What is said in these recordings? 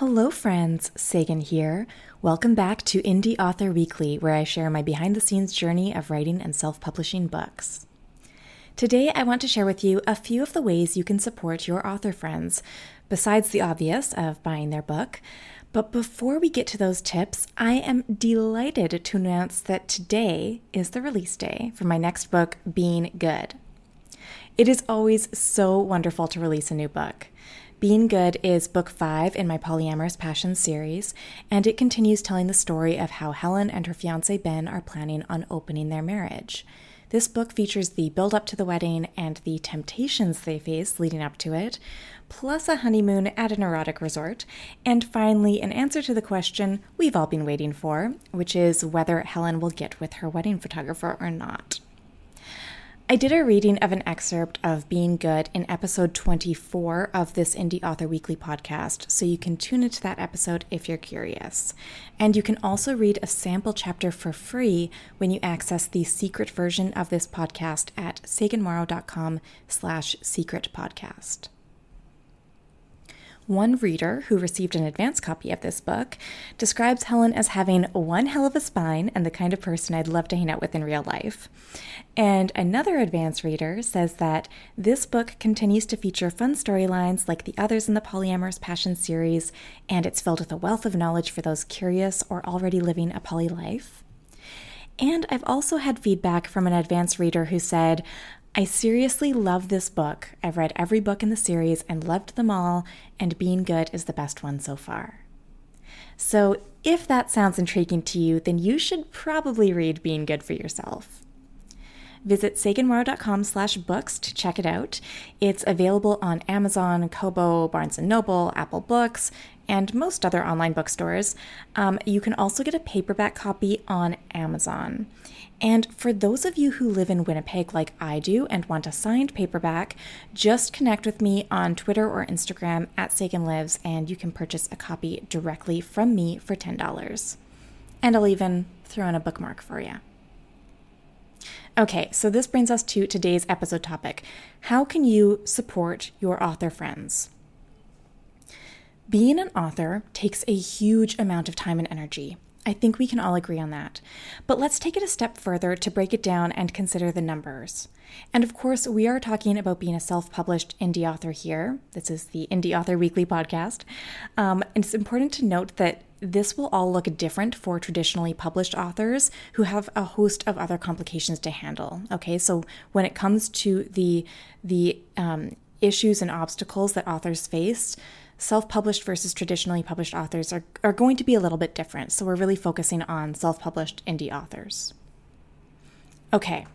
Hello friends, Sagan here. Welcome back to Indie Author Weekly, where I share my behind-the-scenes journey of writing and self-publishing books. Today I want to share with you a few of the ways you can support your author friends, besides the obvious of buying their book. But before we get to those tips, I am delighted to announce that today is the release day for my next book, Being Good. It is always so wonderful to release a new book. Being Good is book 5 in my Polyamorous Passion series, and it continues telling the story of how Helen and her fiancé Ben are planning on opening their marriage. This book features the build-up to the wedding and the temptations they face leading up to it, plus a honeymoon at an erotic resort, and finally an answer to the question we've all been waiting for, which is whether Helen will get with her wedding photographer or not. I did a reading of an excerpt of Being Good in episode 24 of this Indie Author Weekly podcast, so you can tune into that episode if you're curious. And you can also read a sample chapter for free when you access the secret version of this podcast at SaganMorrow.com/secret podcast. One reader who received an advance copy of this book describes Helen as having one hell of a spine and the kind of person I'd love to hang out with in real life. And another advance reader says that this book continues to feature fun storylines like the others in the Polyamorous Passion series, and it's filled with a wealth of knowledge for those curious or already living a poly life. And I've also had feedback from an advance reader who said, I seriously love this book. I've read every book in the series and loved them all, and Being Good is the best one so far. So if that sounds intriguing to you, then you should probably read Being Good for yourself. Visit SaganMorrow.com/books to check it out. It's available on Amazon, Kobo, Barnes & Noble, Apple Books, and most other online bookstores. You can also get a paperback copy on Amazon. And for those of you who live in Winnipeg like I do and want a signed paperback, just connect with me on Twitter or Instagram at SaganLives, and you can purchase a copy directly from me for $10. And I'll even throw in a bookmark for you. Okay, so this brings us to today's episode topic. How can you support your author friends? Being an author takes a huge amount of time and energy. I think we can all agree on that. But let's take it a step further to break it down and consider the numbers. And of course, we are talking about being a self-published indie author here. This is the Indie Author Weekly podcast. And it's important to note that this will all look different for traditionally published authors who have a host of other complications to handle. Okay, so when it comes to the issues and obstacles that authors face, self-published versus traditionally published authors are going to be a little bit different. So we're really focusing on self-published indie authors. Okay,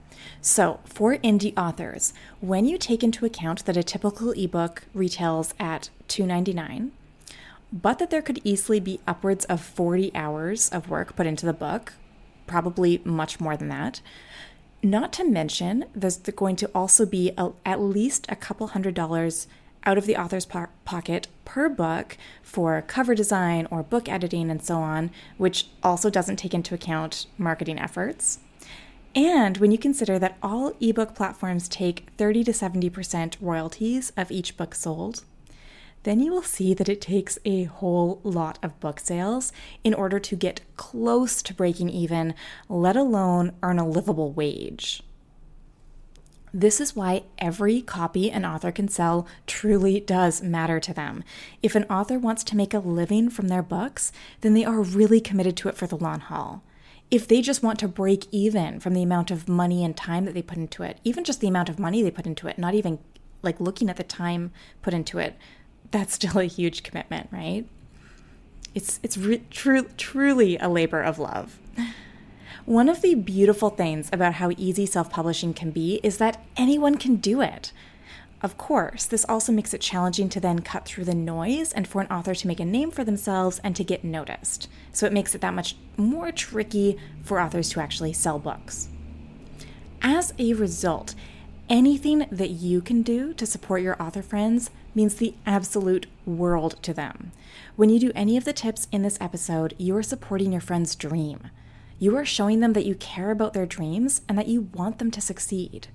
so for indie authors, when you take into account that a typical ebook retails at $2.99, but that there could easily be upwards of 40 hours of work put into the book, probably much more than that, not to mention there's going to also be at least a couple $100 out of the author's pocket per book for cover design or book editing and so on, which also doesn't take into account marketing efforts. And when you consider that all ebook platforms take 30 to 70% royalties of each book sold, then you will see that it takes a whole lot of book sales in order to get close to breaking even, let alone earn a livable wage. This is why every copy an author can sell truly does matter to them. If an author wants to make a living from their books, then they are really committed to it for the long haul. If they just want to break even from the amount of money and time that they put into it, even just the amount of money they put into it, not even like looking at the time put into it, that's still a huge commitment, right? It's truly a labor of love. One of the beautiful things about how easy self-publishing can be is that anyone can do it. Of course, this also makes it challenging to then cut through the noise and for an author to make a name for themselves and to get noticed. So it makes it that much more tricky for authors to actually sell books. As a result, anything that you can do to support your author friends means the absolute world to them. When you do any of the tips in this episode, you are supporting your friend's dream. You are showing them that you care about their dreams and that you want them to succeed.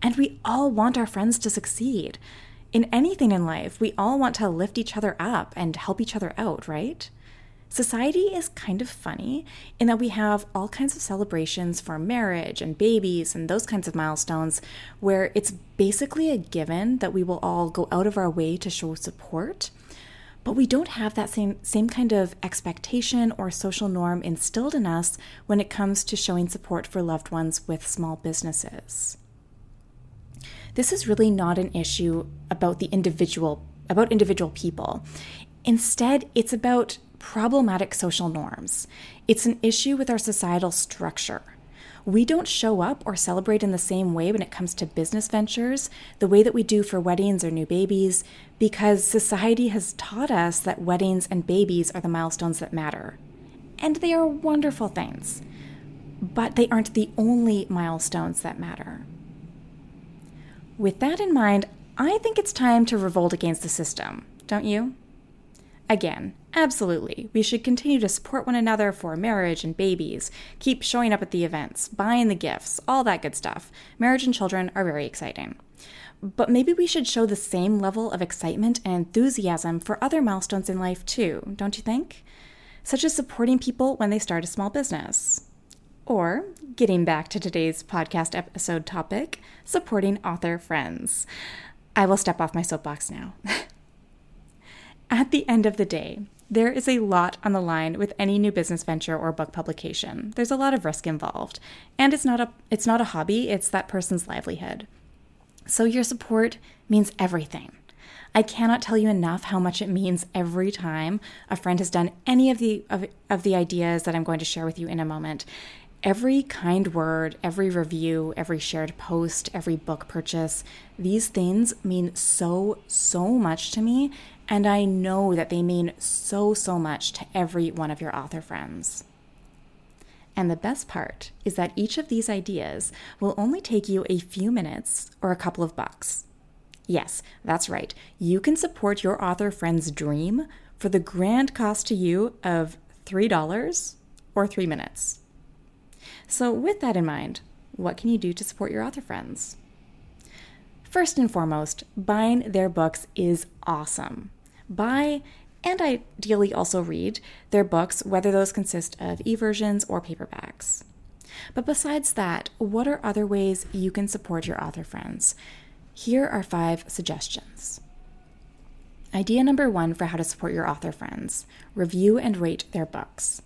And we all want our friends to succeed. In anything in life, we all want to lift each other up and help each other out, right? Society is kind of funny in that we have all kinds of celebrations for marriage and babies and those kinds of milestones where it's basically a given that we will all go out of our way to show support, but we don't have that same kind of expectation or social norm instilled in us when it comes to showing support for loved ones with small businesses. This is really not an issue about individual people. Instead, it's about problematic social norms. It's an issue with our societal structure. We don't show up or celebrate in the same way when it comes to business ventures, the way that we do for weddings or new babies, because society has taught us that weddings and babies are the milestones that matter. And they are wonderful things, but they aren't the only milestones that matter. With that in mind, I think it's time to revolt against the system, don't you? Again, absolutely, we should continue to support one another for marriage and babies, keep showing up at the events, buying the gifts, all that good stuff. Marriage and children are very exciting. But maybe we should show the same level of excitement and enthusiasm for other milestones in life too, don't you think? Such as supporting people when they start a small business. Or, getting back to today's podcast episode topic, supporting author friends. I will step off my soapbox now. At the end of the day, there is a lot on the line with any new business venture or book publication. There's a lot of risk involved, and it's not a hobby, it's that person's livelihood. So your support means everything. I cannot tell you enough how much it means every time a friend has done any of the ideas that I'm going to share with you in a moment. Every kind word, every review, every shared post, every book purchase, these things mean so, so much to me, and I know that they mean so, so much to every one of your author friends. And the best part is that each of these ideas will only take you a few minutes or a couple of bucks. Yes, that's right. You can support your author friend's dream for the grand cost to you of $3 or 3 minutes. So with that in mind, what can you do to support your author friends? First and foremost, buying their books is awesome. Buy, and ideally also read, their books, whether those consist of e-versions or paperbacks. But besides that, what are other ways you can support your author friends? Here are 5 suggestions. Idea number 1 for how to support your author friends: review and rate their books.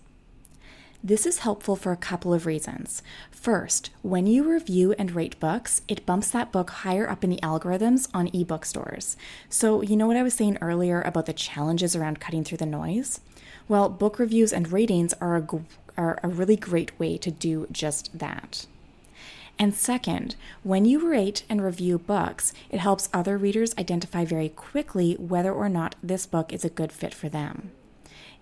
This is helpful for a couple of reasons. First, when you review and rate books, it bumps that book higher up in the algorithms on ebook stores. So you know what I was saying earlier about the challenges around cutting through the noise? Well, book reviews and ratings are a really great way to do just that. And second, when you rate and review books, it helps other readers identify very quickly whether or not this book is a good fit for them.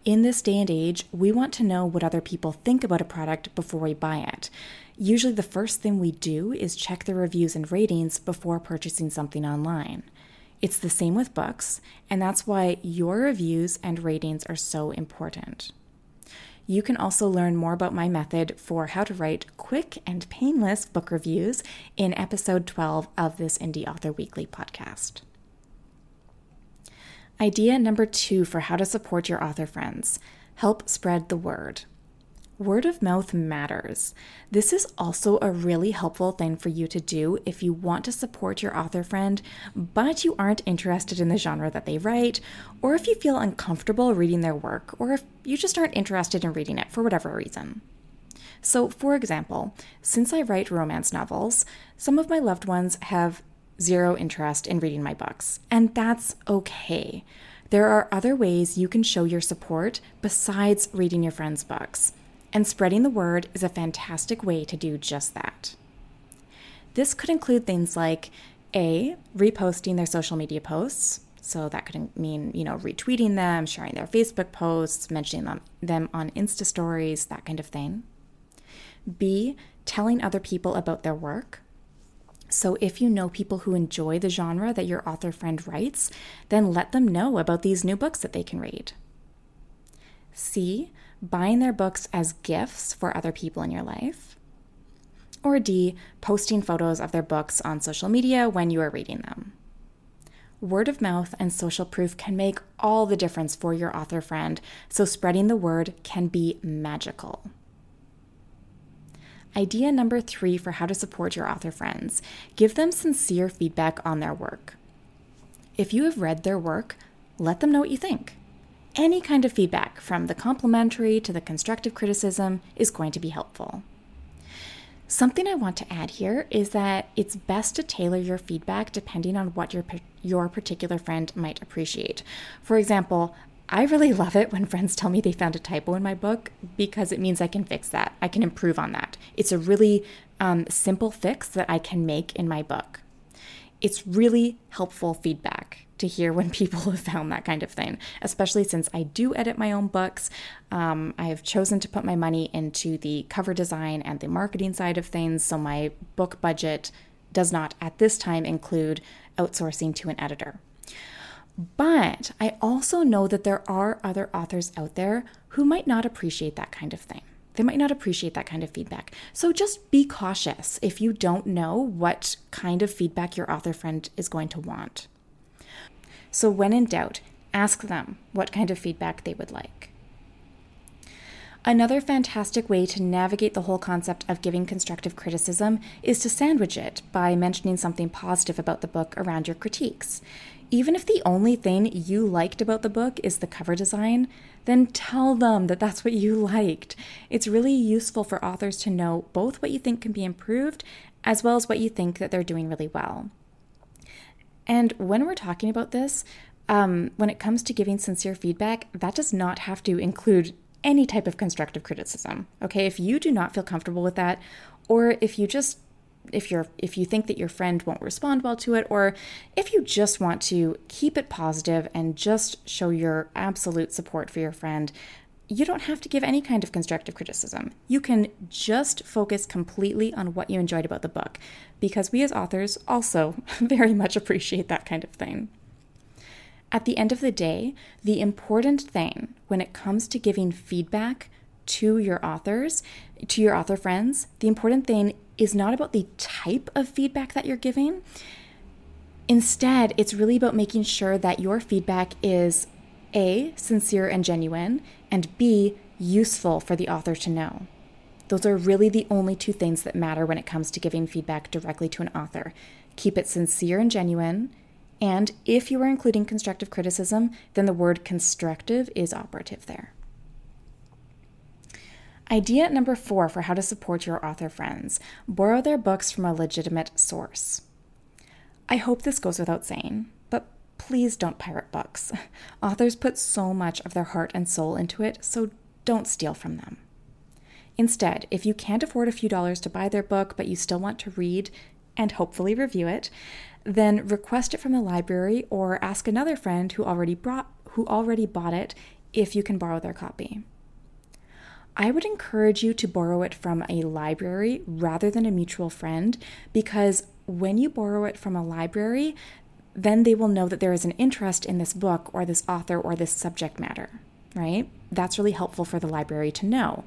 In this day and age, we want to know what other people think about a product before we buy it. Usually the first thing we do is check the reviews and ratings before purchasing something online. It's the same with books, and that's why your reviews and ratings are so important. You can also learn more about my method for how to write quick and painless book reviews in episode 12 of this Indie Author Weekly podcast. Idea number 2 for how to support your author friends: help spread the word. Word of mouth matters. This is also a really helpful thing for you to do if you want to support your author friend, but you aren't interested in the genre that they write, or if you feel uncomfortable reading their work, or if you just aren't interested in reading it for whatever reason. So, for example, since I write romance novels, some of my loved ones have zero interest in reading my books, and that's okay. There are other ways you can show your support besides reading your friends' books, and spreading the word is a fantastic way to do just that. This could include things like A, reposting their social media posts, so that could mean, retweeting them, sharing their Facebook posts, mentioning them on Insta stories, that kind of thing. B, telling other people about their work. So if you know people who enjoy the genre that your author friend writes, then let them know about these new books that they can read. C, buying their books as gifts for other people in your life. Or D, posting photos of their books on social media when you are reading them. Word of mouth and social proof can make all the difference for your author friend, so spreading the word can be magical. Idea number 3 for how to support your author friends. Give them sincere feedback on their work. If you have read their work, let them know what you think. Any kind of feedback, from the complimentary to the constructive criticism, is going to be helpful. Something I want to add here is that it's best to tailor your feedback depending on what your particular friend might appreciate. For example, I really love it when friends tell me they found a typo in my book, because it means I can fix that. I can improve on that. It's a really simple fix that I can make in my book. It's really helpful feedback to hear when people have found that kind of thing, especially since I do edit my own books. I have chosen to put my money into the cover design and the marketing side of things, so my book budget does not at this time include outsourcing to an editor. But I also know that there are other authors out there who might not appreciate that kind of thing. They might not appreciate that kind of feedback. So just be cautious if you don't know what kind of feedback your author friend is going to want. So when in doubt, ask them what kind of feedback they would like. Another fantastic way to navigate the whole concept of giving constructive criticism is to sandwich it by mentioning something positive about the book around your critiques. Even if the only thing you liked about the book is the cover design, then tell them that that's what you liked. It's really useful for authors to know both what you think can be improved as well as what you think that they're doing really well. And when we're talking about this, when it comes to giving sincere feedback, that does not have to include any type of constructive criticism. Okay, if you do not feel comfortable with that, or if you think that your friend won't respond well to it, or if you just want to keep it positive and just show your absolute support for your friend, you don't have to give any kind of constructive criticism. You can just focus completely on what you enjoyed about the book, because we as authors also very much appreciate that kind of thing. At the end of the day, the important thing when it comes to giving feedback to your authors, to your author friends, the important thing is not about the type of feedback that you're giving. Instead, it's really about making sure that your feedback is A, sincere and genuine, and B, useful for the author to know. Those are really the only two things that matter when it comes to giving feedback directly to an author. Keep it sincere and genuine, and if you are including constructive criticism, then the word constructive is operative there. Idea number 4 for how to support your author friends. Borrow their books from a legitimate source. I hope this goes without saying, but please don't pirate books. Authors put so much of their heart and soul into it, so don't steal from them. Instead, if you can't afford a few dollars to buy their book, but you still want to read and hopefully review it, then request it from the library or ask another friend who already bought it if you can borrow their copy. I would encourage you to borrow it from a library rather than a mutual friend, because when you borrow it from a library, then they will know that there is an interest in this book or this author or this subject matter, right? That's really helpful for the library to know.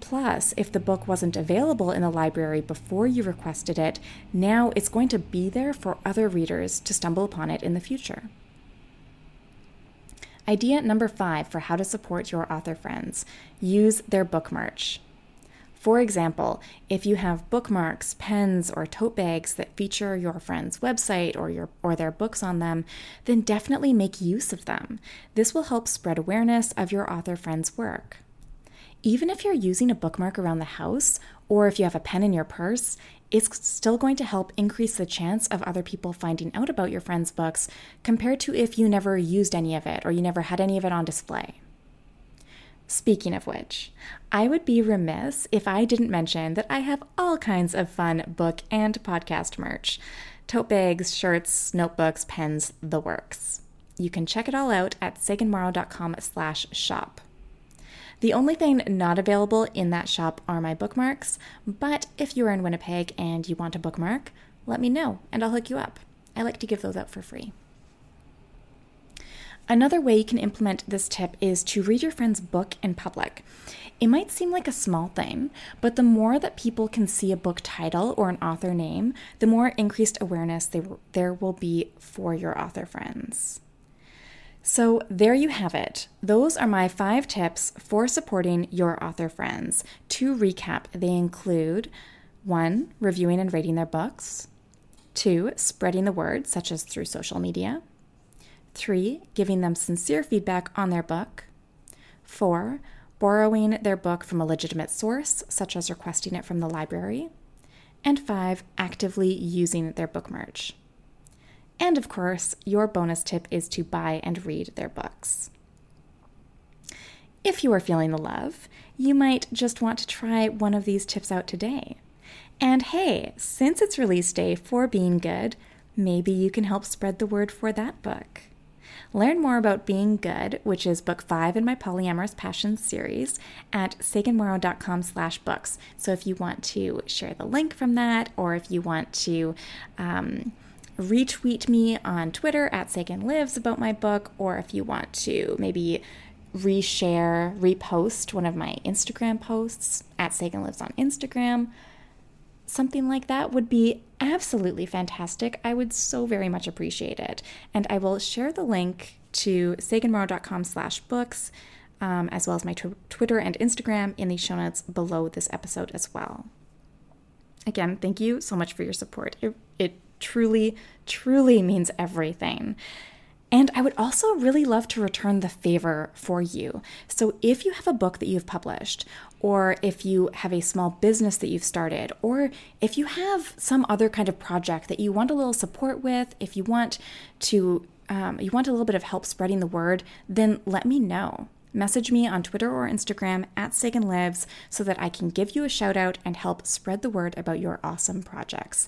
Plus, if the book wasn't available in the library before you requested it, now it's going to be there for other readers to stumble upon it in the future. Idea number 5 for how to support your author friends. Use their book merch. For example, if you have bookmarks, pens, or tote bags that feature your friend's website or their books on them, then definitely make use of them. This will help spread awareness of your author friend's work. Even if you're using a bookmark around the house, or if you have a pen in your purse, it's still going to help increase the chance of other people finding out about your friend's books compared to if you never used any of it or you never had any of it on display. Speaking of which, I would be remiss if I didn't mention that I have all kinds of fun book and podcast merch. Tote bags, shirts, notebooks, pens, the works. You can check it all out at SaganMorrow.com/shop. The only thing not available in that shop are my bookmarks, but if you're in Winnipeg and you want a bookmark, let me know and I'll hook you up. I like to give those out for free. Another way you can implement this tip is to read your friend's book in public. It might seem like a small thing, but the more that people can see a book title or an author name, the more increased awareness there will be for your author friends. So there you have it. Those are my 5 tips for supporting your author friends. To recap, they include 1. Reviewing and rating their books. 2. Spreading the word, such as through social media. 3. Giving them sincere feedback on their book. 4. Borrowing their book from a legitimate source, such as requesting it from the library. And 5. Actively using their book merch. And of course, your bonus tip is to buy and read their books. If you are feeling the love, you might just want to try one of these tips out today. And hey, since it's release day for Being Good, maybe you can help spread the word for that book. Learn more about Being Good, which is book 5 in my Polyamorous Passion series, at SaganMorrow.com/books. So if you want to share the link from that, or if you want to retweet me on Twitter at Sagan Lives about my book, or if you want to maybe reshare, repost one of my Instagram posts at Sagan Lives on Instagram, something like that would be absolutely fantastic. I would so very much appreciate it. And I will share the link to SaganMorrow.com/books, as well as my Twitter and Instagram in the show notes below this episode as well. Again, thank you so much for your support. It truly, truly means everything. And I would also really love to return the favor for you. So if you have a book that you've published, or if you have a small business that you've started, or if you have some other kind of project that you want a little support with, if you want to, you want a little bit of help spreading the word, then let me know. Message me on Twitter or Instagram at Sagan Lives so that I can give you a shout out and help spread the word about your awesome projects.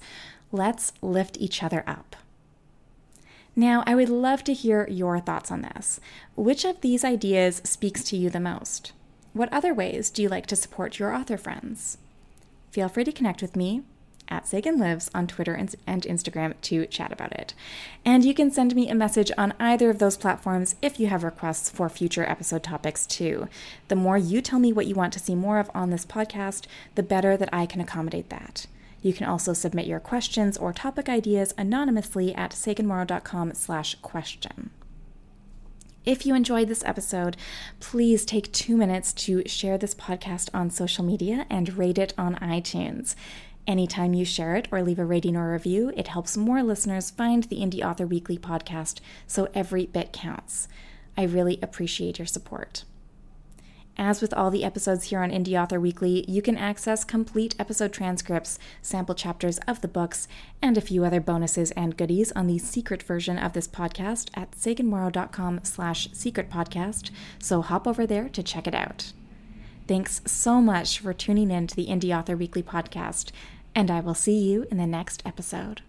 Let's lift each other up. Now, I would love to hear your thoughts on this. Which of these ideas speaks to you the most? What other ways do you like to support your author friends? Feel free to connect with me at Sagan Lives on Twitter and Instagram to chat about it. And you can send me a message on either of those platforms if you have requests for future episode topics too. The more you tell me what you want to see more of on this podcast, the better that I can accommodate that. You can also submit your questions or topic ideas anonymously at SaganMorrow.com/question. If you enjoyed this episode, please take 2 minutes to share this podcast on social media and rate it on iTunes. Anytime you share it or leave a rating or review, it helps more listeners find the Indie Author Weekly podcast, so every bit counts. I really appreciate your support. As with all the episodes here on Indie Author Weekly, you can access complete episode transcripts, sample chapters of the books, and a few other bonuses and goodies on the secret version of this podcast at SaganMorrow.com/secret podcast, so hop over there to check it out. Thanks so much for tuning in to the Indie Author Weekly podcast, and I will see you in the next episode.